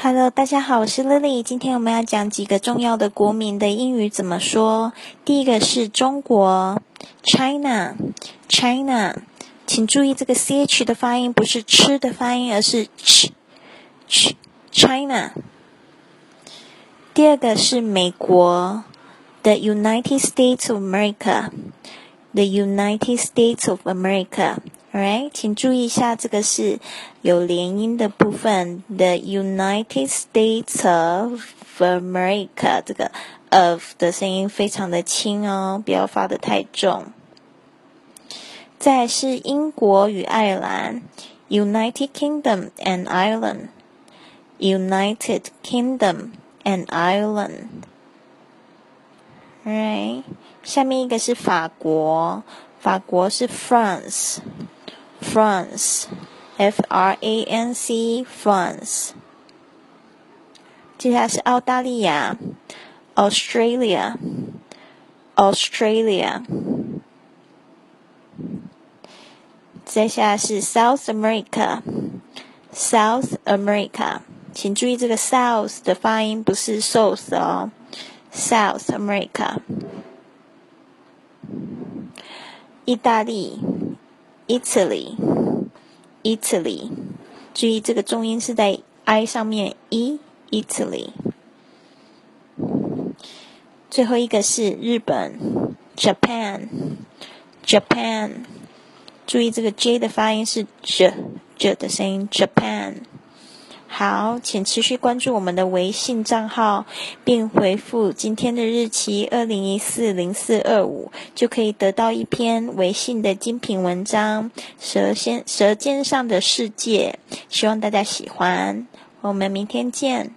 Hello， 大家好，我是 Lily。今天我们要讲几个重要的国民的英语怎么说。第一个是中国 ，China。请注意这个 ch 的发音，不是吃的发音，而是 China。第二个是美国 ，The United States of America。The United States of America。Alright， 请注意一下，这个是有连音的部分。The United States of America， 这个 of 的声音非常的轻哦，不要发得太重。再来是英国与爱尔兰 ，United Kingdom and Ireland。United Kingdom and Ireland。Right， 下面一个是法国，法国是 France。France，F-R-A-N-C，France。接下来是澳大利亚 ，Australia。接下来是 South America。请注意这个 South 的发音不是 South 哦 ，South America。意大利 Italy， 注意这个重音是在 I 上面 Italy。最后一个是日本 Japan， 注意这个 J 的发音是 J 的声音 Japan。好，请持续关注我们的微信账号，并回复今天的日期20140425，就可以得到一篇微信的精品文章《舌尖上的世界》，希望大家喜欢。我们明天见。